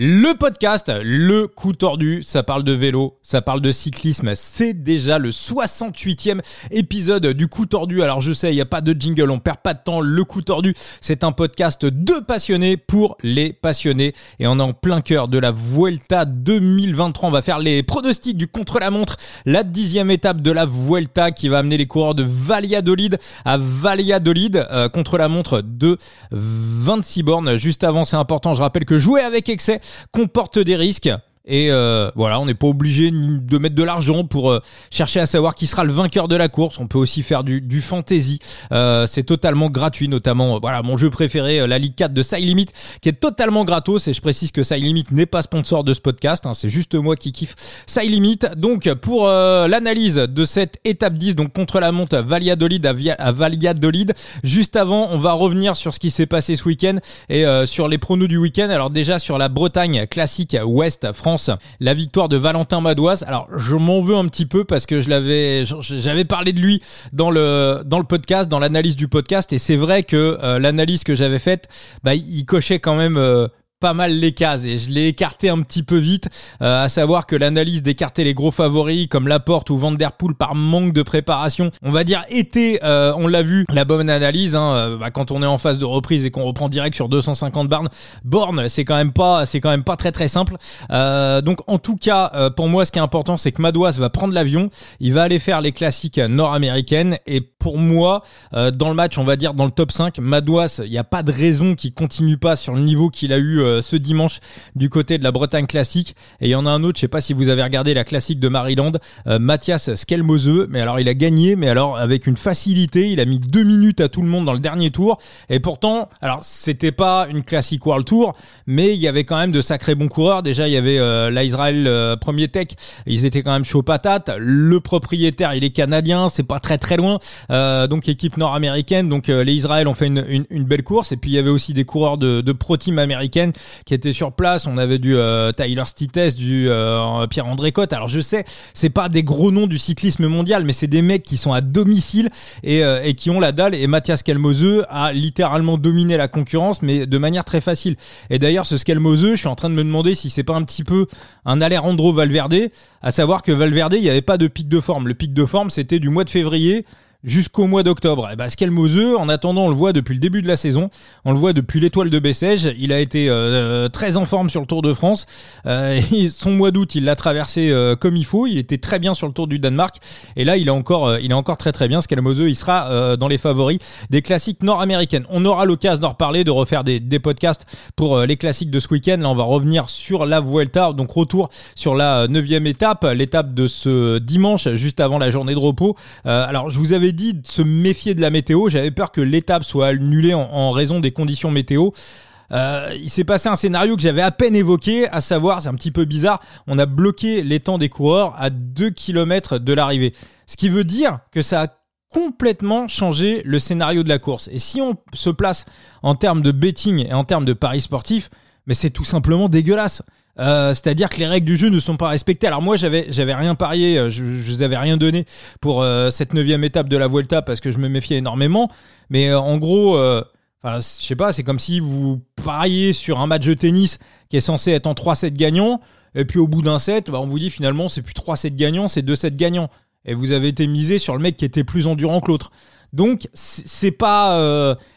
Le podcast, le coup tordu, ça parle de vélo, ça parle de cyclisme, c'est déjà le 68e épisode du coup tordu. Alors je sais, il n'y a pas de jingle, on perd pas de temps, le coup tordu, c'est un podcast de passionnés pour les passionnés et on est en plein cœur de la Vuelta 2023. On va faire les pronostics du contre-la-montre, la 10e étape de la Vuelta qui va amener les coureurs de Valladolid à Valladolid, contre-la-montre de 26 bornes. Juste avant, c'est important, je rappelle que jouer avec excès comporte des risques et voilà, on n'est pas obligé de mettre de l'argent pour chercher à savoir qui sera le vainqueur de la course. On peut aussi faire du fantasy, c'est totalement gratuit, notamment voilà mon jeu préféré, la Ligue 4 de Side Limit, qui est totalement gratos. Et je précise que Side Limit n'est pas sponsor de ce podcast, hein, c'est juste moi qui kiffe Side Limit. Donc pour l'analyse de cette étape 10, donc contre la montre Valladolid à Valladolid, juste avant on va revenir sur ce qui s'est passé ce week-end et sur les pronos du week-end. Alors déjà sur la Bretagne classique Ouest France, la victoire de Valentin Madouas. Alors je m'en veux un petit peu parce que j'avais parlé de lui dans le podcast, dans l'analyse du podcast, et c'est vrai que l'analyse que j'avais faite, bah, il cochait quand même pas mal les cases et je l'ai écarté un petit peu vite, à savoir que l'analyse d'écarter les gros favoris comme Laporte ou Van Der Poel par manque de préparation, on va dire été, on l'a vu, la bonne analyse, bah, quand on est en phase de reprise et qu'on reprend direct sur 250 bornes, c'est quand même pas très très simple, donc en tout cas pour moi ce qui est important c'est que Madouas va prendre l'avion, il va aller faire les classiques nord-américaines et pour moi dans le match, on va dire dans le top 5, Madouas, il n'y a pas de raison qu'il continue pas sur le niveau qu'il a eu ce dimanche du côté de la Bretagne classique. Et il y en a un autre, je sais pas si vous avez regardé la classique de Maryland, Mattias Skjelmose, mais alors il a gagné, mais alors avec une facilité, il a mis 2 minutes à tout le monde dans le dernier tour et pourtant, alors c'était pas une classique World Tour, mais il y avait quand même de sacrés bons coureurs. Déjà il y avait l'Israël Premier Tech, ils étaient quand même chauds patates, le propriétaire il est canadien, c'est pas très très loin, donc équipe nord-américaine, donc les Israël ont fait une belle course et puis il y avait aussi des coureurs de pro team américaine qui était sur place, on avait du Tyler Stites, du Pierre-André Cotte. Alors je sais, c'est pas des gros noms du cyclisme mondial, mais c'est des mecs qui sont à domicile et qui ont la dalle, et Mattias Skjelmose a littéralement dominé la concurrence, mais de manière très facile. Et d'ailleurs ce Skjelmose, je suis en train de me demander si c'est pas un petit peu un Alejandro Valverde, à savoir que Valverde, il n'y avait pas de pic de forme. Le pic de forme, c'était du mois de février jusqu'au mois d'octobre. Et bah, Skjelmose, en attendant, on le voit depuis le début de la saison, on le voit depuis l'Étoile de Bessèges, il a été très en forme sur le Tour de France, son mois d'août il l'a traversé comme il faut, il était très bien sur le Tour du Danemark et là il est encore très très bien. Skjelmose, il sera dans les favoris des classiques nord-américaines. On aura l'occasion d'en reparler, de refaire des podcasts pour les classiques de ce week-end. Là on va revenir sur la Vuelta, donc retour sur la 9e étape, l'étape de ce dimanche juste avant la journée de repos. Alors je vous avais dit de se méfier de la météo, j'avais peur que l'étape soit annulée en raison des conditions météo. Il s'est passé un scénario que j'avais à peine évoqué, à savoir, c'est un petit peu bizarre, on a bloqué les temps des coureurs à 2 km de l'arrivée, ce qui veut dire que ça a complètement changé le scénario de la course. Et si on se place en termes de betting et en termes de paris sportifs, mais c'est tout simplement dégueulasse. C'est-à-dire que les règles du jeu ne sont pas respectées. Alors moi j'avais rien parié, je vous avais rien donné pour cette 9e étape de la Vuelta parce que je me méfiais énormément, mais en gros je sais pas, c'est comme si vous pariez sur un match de tennis qui est censé être en 3-7 gagnants et puis au bout d'un set, bah, on vous dit finalement c'est plus 3-7 gagnants, c'est 2-7 gagnants et vous avez été misé sur le mec qui était plus endurant que l'autre. Donc c'est pas,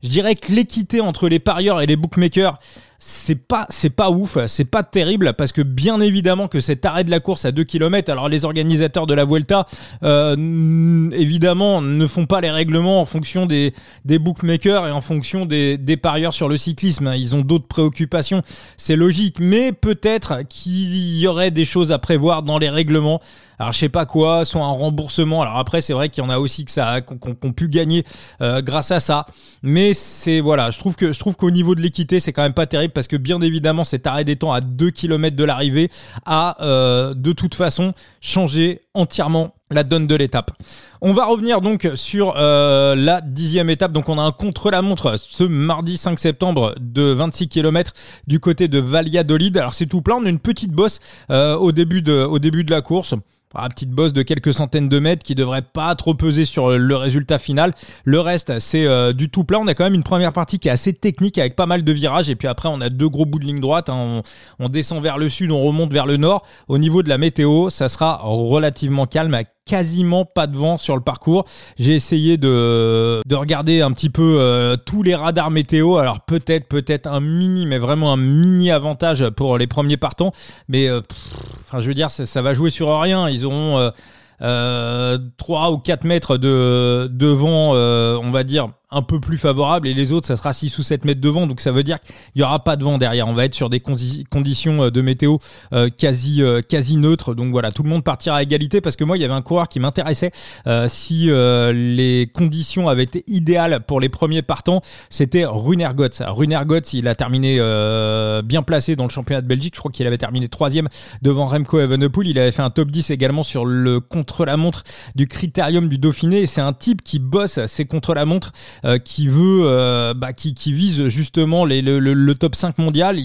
je dirais que l'équité entre les parieurs et les bookmakers, c'est pas ouf, c'est pas terrible, parce que bien évidemment que cet arrêt de la course à 2 km, alors les organisateurs de la Vuelta évidemment ne font pas les règlements en fonction des bookmakers et en fonction des parieurs sur le cyclisme, ils ont d'autres préoccupations, c'est logique, mais peut-être qu'il y aurait des choses à prévoir dans les règlements, alors je sais pas quoi, soit un remboursement, alors après c'est vrai qu'il y en a aussi que ça qu'on pu gagner grâce à ça, mais c'est voilà, je trouve qu'au niveau de l'équité c'est quand même pas terrible, parce que bien évidemment cet arrêt des temps à 2 km de l'arrivée a de toute façon changé entièrement la donne de l'étape. On va revenir donc sur la 10e étape. Donc on a un contre-la-montre ce mardi 5 septembre de 26 km du côté de Valladolid. Alors c'est tout plein, on a une petite bosse au début de la course. Petite bosse de quelques centaines de mètres qui devrait pas trop peser sur le résultat final. Le reste, c'est du tout plat. On a quand même une première partie qui est assez technique avec pas mal de virages. Et puis après, on a deux gros bouts de ligne droite. On descend vers le sud, on remonte vers le nord. Au niveau de la météo, ça sera relativement calme, quasiment pas de vent sur le parcours. J'ai essayé de regarder un petit peu tous les radars météo. Alors peut-être un mini, mais vraiment un mini avantage pour les premiers partants. Mais je veux dire, ça va jouer sur rien. Ils auront 3 ou 4 mètres de vent, on va dire, un peu plus favorable, et les autres, ça sera 6 ou 7 mètres de vent. Donc ça veut dire qu'il n'y aura pas de vent derrière. On va être sur des conditions de météo quasi neutres. Donc voilà, tout le monde partira à égalité, parce que moi, il y avait un coureur qui m'intéressait. Si les conditions avaient été idéales pour les premiers partants, c'était Rune Herregodts. Rune Herregodts, il a terminé bien placé dans le championnat de Belgique. Je crois qu'il avait terminé 3e devant Remco Evenepoel. Il avait fait un top 10 également sur le contre-la-montre du Critérium du Dauphiné. Et c'est un type qui bosse ses contre-la-montre, qui veut, qui vise justement le top 5 mondial.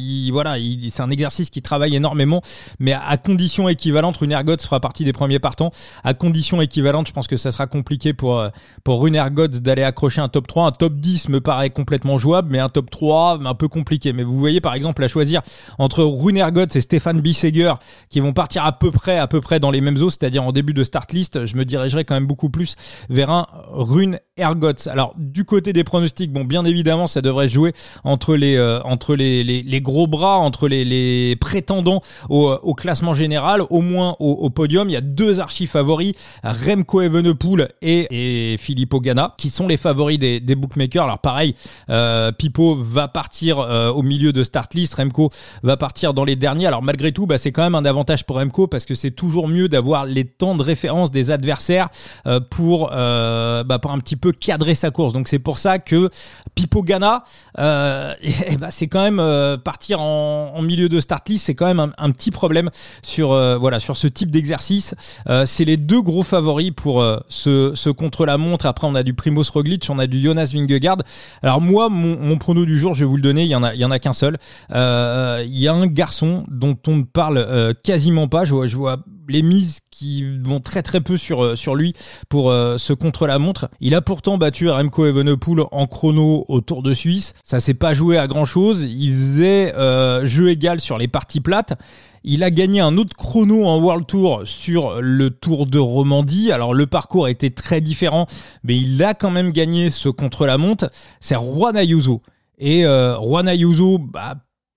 C'est un exercice qui travaille énormément, mais à condition équivalente, Rune Herregodts fera partie des premiers partants. À condition équivalente, je pense que ça sera compliqué pour Rune Herregodts d'aller accrocher un top 3. Un top 10 me paraît complètement jouable, mais un top 3, un peu compliqué. Mais vous voyez, par exemple, à choisir entre Rune Herregodts et Stéphane Bissegger, qui vont partir à peu près dans les mêmes eaux, c'est-à-dire en début de start list, je me dirigerai quand même beaucoup plus vers un Rune Herregodts. Alors, du côté des pronostics, bien évidemment, ça devrait jouer entre les gros bras, entre les prétendants au classement général, au moins au podium. Il y a deux archi-favoris, Remco Evenepoel et Filippo Ganna, qui sont les favoris des bookmakers. Alors pareil, Pippo va partir au milieu de start list, Remco va partir dans les derniers. Alors malgré tout, c'est quand même un avantage pour Remco, parce que c'est toujours mieux d'avoir les temps de référence des adversaires pour un petit peu cadrer sa course. Donc c'est pour ça que Pippo Ganna, c'est quand même partir en milieu de start list, c'est quand même un petit problème sur ce type d'exercice. C'est les deux gros favoris pour ce contre-la-montre. Après, on a du Primoz Roglic, on a du Jonas Vingegaard. Alors moi, mon prono du jour, je vais vous le donner. Il y en a qu'un seul. Il y a un garçon dont on ne parle quasiment pas. Je vois les mises qui vont très très peu sur lui pour ce contre-la-montre. Il a pourtant battu Remco Evenepoel en chrono au Tour de Suisse. Ça s'est pas joué à grand chose. Il faisait jeu égal sur les parties plates. Il a gagné un autre chrono en World Tour sur le Tour de Romandie. Alors le parcours était très différent, mais il a quand même gagné ce contre-la-montre. C'est Juan Ayuso. Et Juan Ayuso,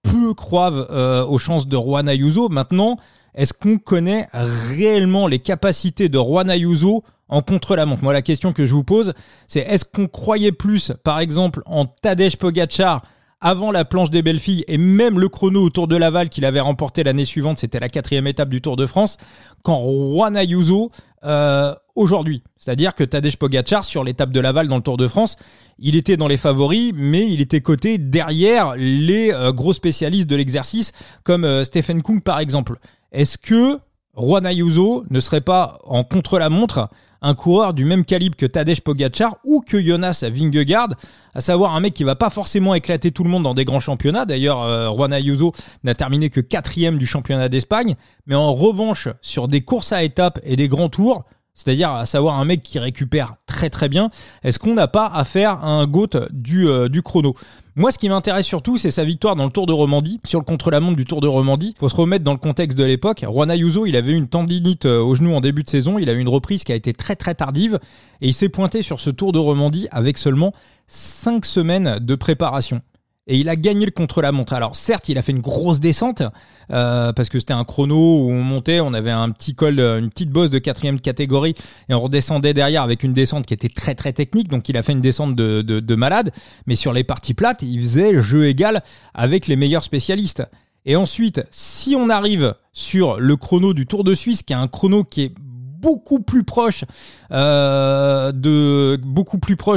peu croivent aux chances de Juan Ayuso. Maintenant, est-ce qu'on connaît réellement les capacités de Juan Ayuso en contre-la-montre? Moi, la question que je vous pose, c'est: est-ce qu'on croyait plus, par exemple, en Tadej Pogacar avant la planche des belles filles, et même le chrono autour de Laval qu'il avait remporté l'année suivante, c'était la 4e étape du Tour de France, qu'en Juan Ayuso aujourd'hui? C'est-à-dire que Tadej Pogacar, sur l'étape de Laval dans le Tour de France, il était dans les favoris, mais il était coté derrière les gros spécialistes de l'exercice, comme Stefan Küng par exemple. Est-ce que Juan Ayuso ne serait pas, en contre-la-montre, un coureur du même calibre que Tadej Pogacar ou que Jonas Vingegaard, à savoir un mec qui va pas forcément éclater tout le monde dans des grands championnats? D'ailleurs, Juan Ayuso n'a terminé que 4e du championnat d'Espagne, mais en revanche, sur des courses à étapes et des grands tours, c'est-à-dire à savoir un mec qui récupère très très bien, est-ce qu'on n'a pas affaire à un GOAT du chrono? Moi, ce qui m'intéresse surtout, c'est sa victoire dans le Tour de Romandie, sur le contre-la-montre du Tour de Romandie. Faut se remettre dans le contexte de l'époque. Juan Ayuso, il avait eu une tendinite au genou en début de saison. Il a eu une reprise qui a été très très tardive, et il s'est pointé sur ce Tour de Romandie avec seulement 5 semaines de préparation. Et il a gagné le contre-la-montre. Alors certes, il a fait une grosse descente parce que c'était un chrono où on montait, on avait un petit col, une petite bosse de 4e catégorie, et on redescendait derrière avec une descente qui était très très technique. Donc il a fait une descente de malade, mais sur les parties plates, il faisait jeu égal avec les meilleurs spécialistes. Et ensuite, si on arrive sur le chrono du Tour de Suisse, qui est un chrono qui est beaucoup plus proche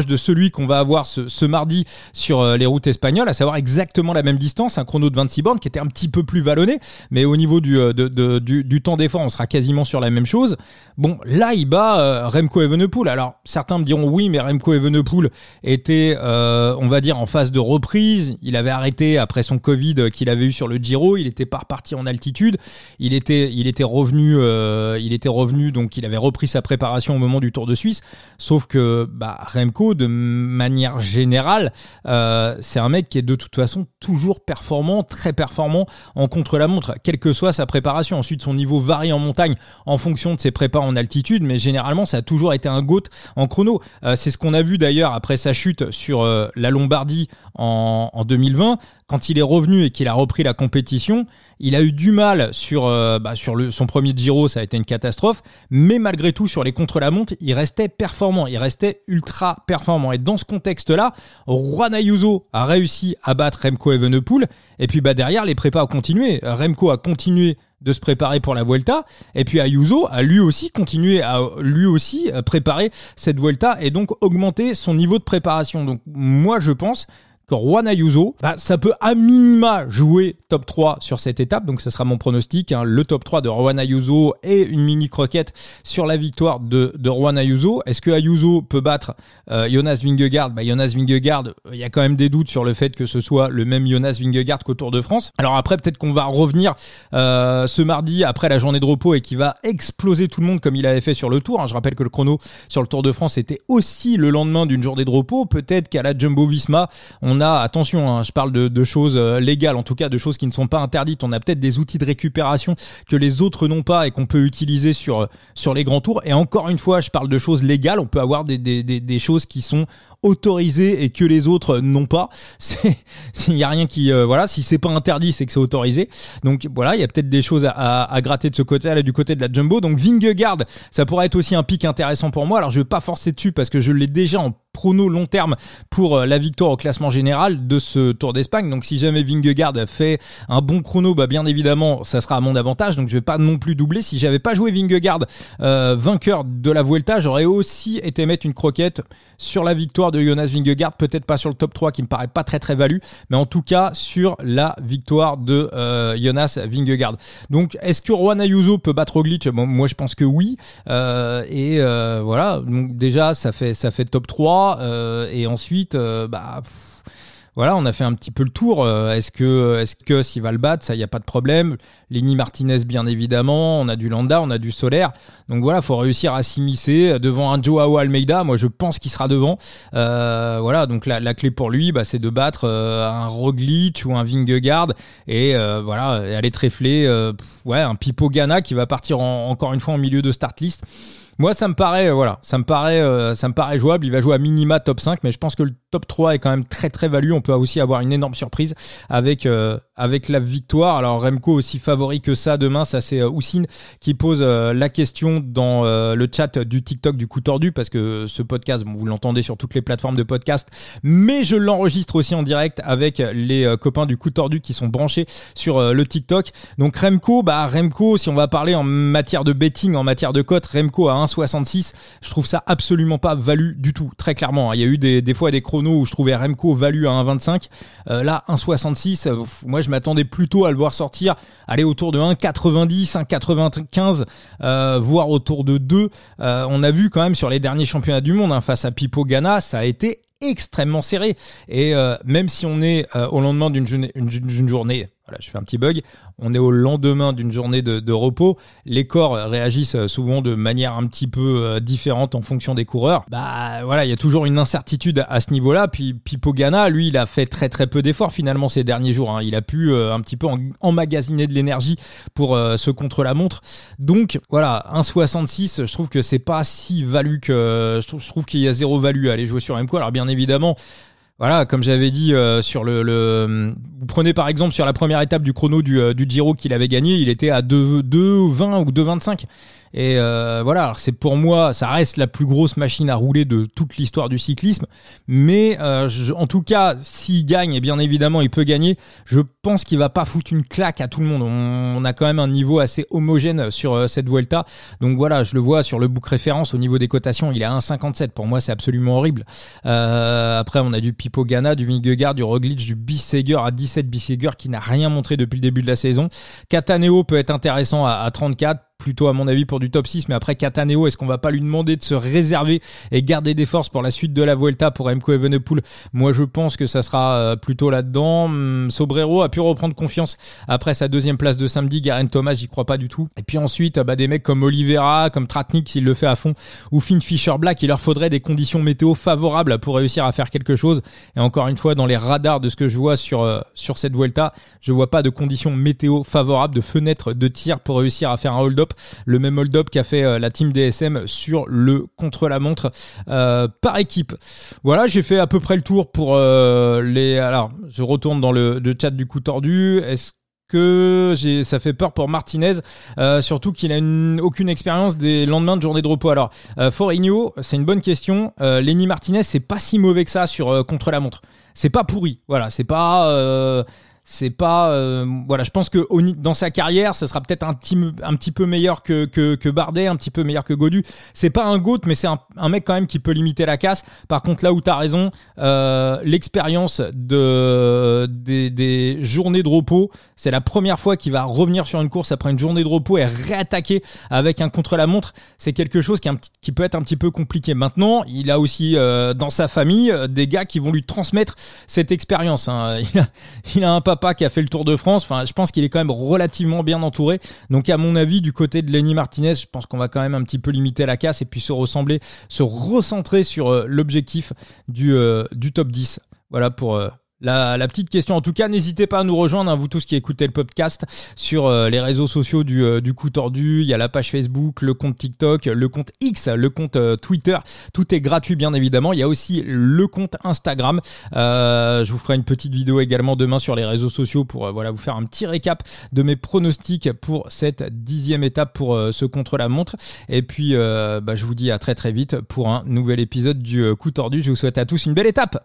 de celui qu'on va avoir ce mardi sur les routes espagnoles, à savoir exactement la même distance, un chrono de 26 bornes qui était un petit peu plus vallonné, mais au niveau du temps d'effort, on sera quasiment sur la même chose. Bon, là, il bat Remco Evenepoel. Alors, certains me diront oui, mais Remco Evenepoel était, on va dire, en phase de reprise. Il avait arrêté après son Covid qu'il avait eu sur le Giro. Il n'était pas reparti en altitude. Il était revenu, donc il avait repris sa préparation au moment du Tour de Suisse. Sauf que Remco, de manière générale, c'est un mec qui est de toute façon toujours performant, très performant en contre-la-montre, quelle que soit sa préparation. Ensuite, son niveau varie en montagne en fonction de ses prépas en altitude, mais généralement, ça a toujours été un GOAT en chrono. C'est ce qu'on a vu d'ailleurs après sa chute sur la Lombardie en 2020. Quand il est revenu et qu'il a repris la compétition, il a eu du mal sur son premier Giro, ça a été une catastrophe, mais malgré tout, sur les contre-la-montre, il restait performant, il restait ultra performant. Et dans ce contexte-là, Juan Ayuso a réussi à battre Remco Evenepoel, et puis derrière, les prépas ont continué. Remco a continué de se préparer pour la Vuelta, et puis Ayuso a lui aussi continué à lui aussi préparer cette Vuelta et donc augmenter son niveau de préparation. Donc moi, je pense que Juan Ayuso, ça peut à minima jouer top 3 sur cette étape, donc ça sera mon pronostic, le top 3 de Juan Ayuso et une mini croquette sur la victoire de Juan Ayuso. Est-ce que Ayuso peut battre Jonas Vingegaard ? Jonas Vingegaard, il y a quand même des doutes sur le fait que ce soit le même Jonas Vingegaard qu'au Tour de France. Alors après, peut-être qu'on va revenir ce mardi après la journée de repos et qu'il va exploser tout le monde comme il avait fait sur le Tour. Je rappelle que le chrono sur le Tour de France était aussi le lendemain d'une journée de repos. Peut-être qu'à la Jumbo Visma, je parle de choses légales, en tout cas de choses qui ne sont pas interdites. On a peut-être des outils de récupération que les autres n'ont pas et qu'on peut utiliser sur les grands tours. Et encore une fois, je parle de choses légales. On peut avoir des choses qui sont autorisées et que les autres n'ont pas. Il n'y a rien qui... si c'est pas interdit, c'est que c'est autorisé. Donc voilà, il y a peut-être des choses à gratter de ce côté-là, du côté de la Jumbo. Donc Vingegaard, ça pourrait être aussi un pic intéressant pour moi. Alors je ne vais pas forcer dessus parce que je l'ai déjà en prono long terme pour la victoire au classement général de ce Tour d'Espagne. Donc si jamais Vingegaard fait un bon chrono, bien évidemment ça sera à mon avantage, donc je vais pas non plus doubler. Si j'avais pas joué Vingegaard vainqueur de la Vuelta, j'aurais aussi été mettre une croquette sur la victoire de Jonas Vingegaard, peut-être pas sur le top 3 qui me paraît pas très très value, mais en tout cas sur la victoire de Jonas Vingegaard. Donc est-ce que Juan Ayuso peut battre Roglic ? Moi je pense que oui, donc déjà ça fait top 3. Et ensuite, on a fait un petit peu le tour. Est-ce que s'il va le battre, ça, il n'y a pas de problème. Lenny Martinez, bien évidemment. On a du Landa, on a du Soler. Donc voilà, faut réussir à s'immiscer devant un Joao Almeida. Moi, je pense qu'il sera devant. Donc la clé pour lui, c'est de battre un Roglic ou un Vingegaard et aller tréfler un Filippo Ganna qui va partir encore une fois en milieu de start list. Moi, ça me paraît jouable. Il va jouer à minima top 5, mais je pense que le top 3 est quand même très très value. On peut aussi avoir une énorme surprise avec la victoire. Alors Remco aussi favori que ça demain, ça c'est Houssine qui pose la question dans le chat du TikTok du Coup Tordu, parce que ce podcast, vous l'entendez sur toutes les plateformes de podcast, mais je l'enregistre aussi en direct avec les copains du Coup Tordu qui sont branchés sur le TikTok. Donc Remco, si on va parler en matière de betting, en matière de cote, Remco à 1,66, je trouve ça absolument pas value du tout, très clairement. Il y a eu des fois des chronos où je trouvais Remco value à 1,25, là 1,66, moi je m'attendais plutôt à le voir sortir, aller autour de 1,90, 1,95, voire autour de 2, on a vu quand même sur les derniers championnats du monde, face à Filippo Ganna, ça a été extrêmement serré, et même si on est au lendemain d'une journée, on est au lendemain d'une journée de repos, les corps réagissent souvent de manière un petit peu différente en fonction des coureurs. Il y a toujours une incertitude à ce niveau-là. Puis Filippo Ganna, lui, il a fait très très peu d'efforts finalement ces derniers jours. Il a pu un petit peu emmagasiner de l'énergie pour ce contre-la-montre. Donc voilà, 1,66, je trouve que c'est pas si value que... Je trouve qu'il y a zéro value à aller jouer sur Remco. Alors bien évidemment, Voilà, comme j'avais dit, sur vous prenez par exemple sur la première étape du chrono du Giro qu'il avait gagné, il était à 2,20 ou 2,25. Et voilà, alors c'est pour moi, ça reste la plus grosse machine à rouler de toute l'histoire du cyclisme. Mais en tout cas, s'il gagne, et bien évidemment il peut gagner, je pense qu'il va pas foutre une claque à tout le monde. On a quand même un niveau assez homogène sur cette Vuelta. Donc voilà, je le vois sur le book référence au niveau des cotations, il est à 1,57. Pour moi, c'est absolument horrible. Après, on a du Filippo Ganna, du Vingegaard, du Roglic, du Bissegger à 17, Bissegger qui n'a rien montré depuis le début de la saison. Cataneo peut être intéressant à 34, plutôt à mon avis pour du top 6, mais après Cataneo, est-ce qu'on va pas lui demander de se réserver et garder des forces pour la suite de la Vuelta pour Remco Evenepoel? Moi je pense que ça sera plutôt là-dedans. Sobrero a pu reprendre confiance après sa deuxième place de samedi, Garen Thomas j'y crois pas du tout, et puis ensuite des mecs comme Oliveira, comme Tratnik s'il le fait à fond, ou Finn Fischer-Black, il leur faudrait des conditions météo favorables pour réussir à faire quelque chose, et encore une fois dans les radars de ce que je vois sur cette Vuelta, je vois pas de conditions météo favorables, de fenêtre de tir pour réussir à faire un hold-up. Le même hold-up qu'a fait la team DSM sur le contre-la-montre par équipe. Voilà, j'ai fait à peu près le tour pour les... Alors, je retourne dans le chat du coup tordu. Est-ce que ça fait peur pour Martinez, surtout qu'il n'a aucune expérience des lendemains de journée de repos? Alors, Foligno, c'est une bonne question. Lenny Martinez, c'est pas si mauvais que ça sur contre-la-montre. C'est pas pourri. Voilà, c'est pas... voilà, je pense que dans sa carrière, ça sera peut-être un petit peu meilleur que Bardet, un petit peu meilleur que Gaudu. C'est pas un GOAT, mais c'est un mec quand même qui peut limiter la casse. Par contre, là où t'as raison, l'expérience des journées de repos, c'est la première fois qu'il va revenir sur une course après une journée de repos et réattaquer avec un contre-la-montre. C'est quelque chose qui peut être un petit peu compliqué. Maintenant, il a aussi dans sa famille des gars qui vont lui transmettre cette expérience, hein. Il a un papa qui a fait le Tour de France, enfin, je pense qu'il est quand même relativement bien entouré, donc à mon avis du côté de Lenny Martinez, je pense qu'on va quand même un petit peu limiter la casse et puis se recentrer sur l'objectif du top 10. Voilà pour la petite question. En tout cas, n'hésitez pas à nous rejoindre, hein, vous tous qui écoutez le podcast, sur les réseaux sociaux du coup tordu. Il y a la page Facebook, le compte TikTok, le compte X, le compte Twitter. Tout est gratuit, bien évidemment. Il y a aussi le compte Instagram. Je vous ferai une petite vidéo également demain sur les réseaux sociaux pour vous faire un petit récap de mes pronostics pour cette 10e étape pour ce contre-la-montre. Et puis, je vous dis à très très vite pour un nouvel épisode du coup tordu. Je vous souhaite à tous une belle étape.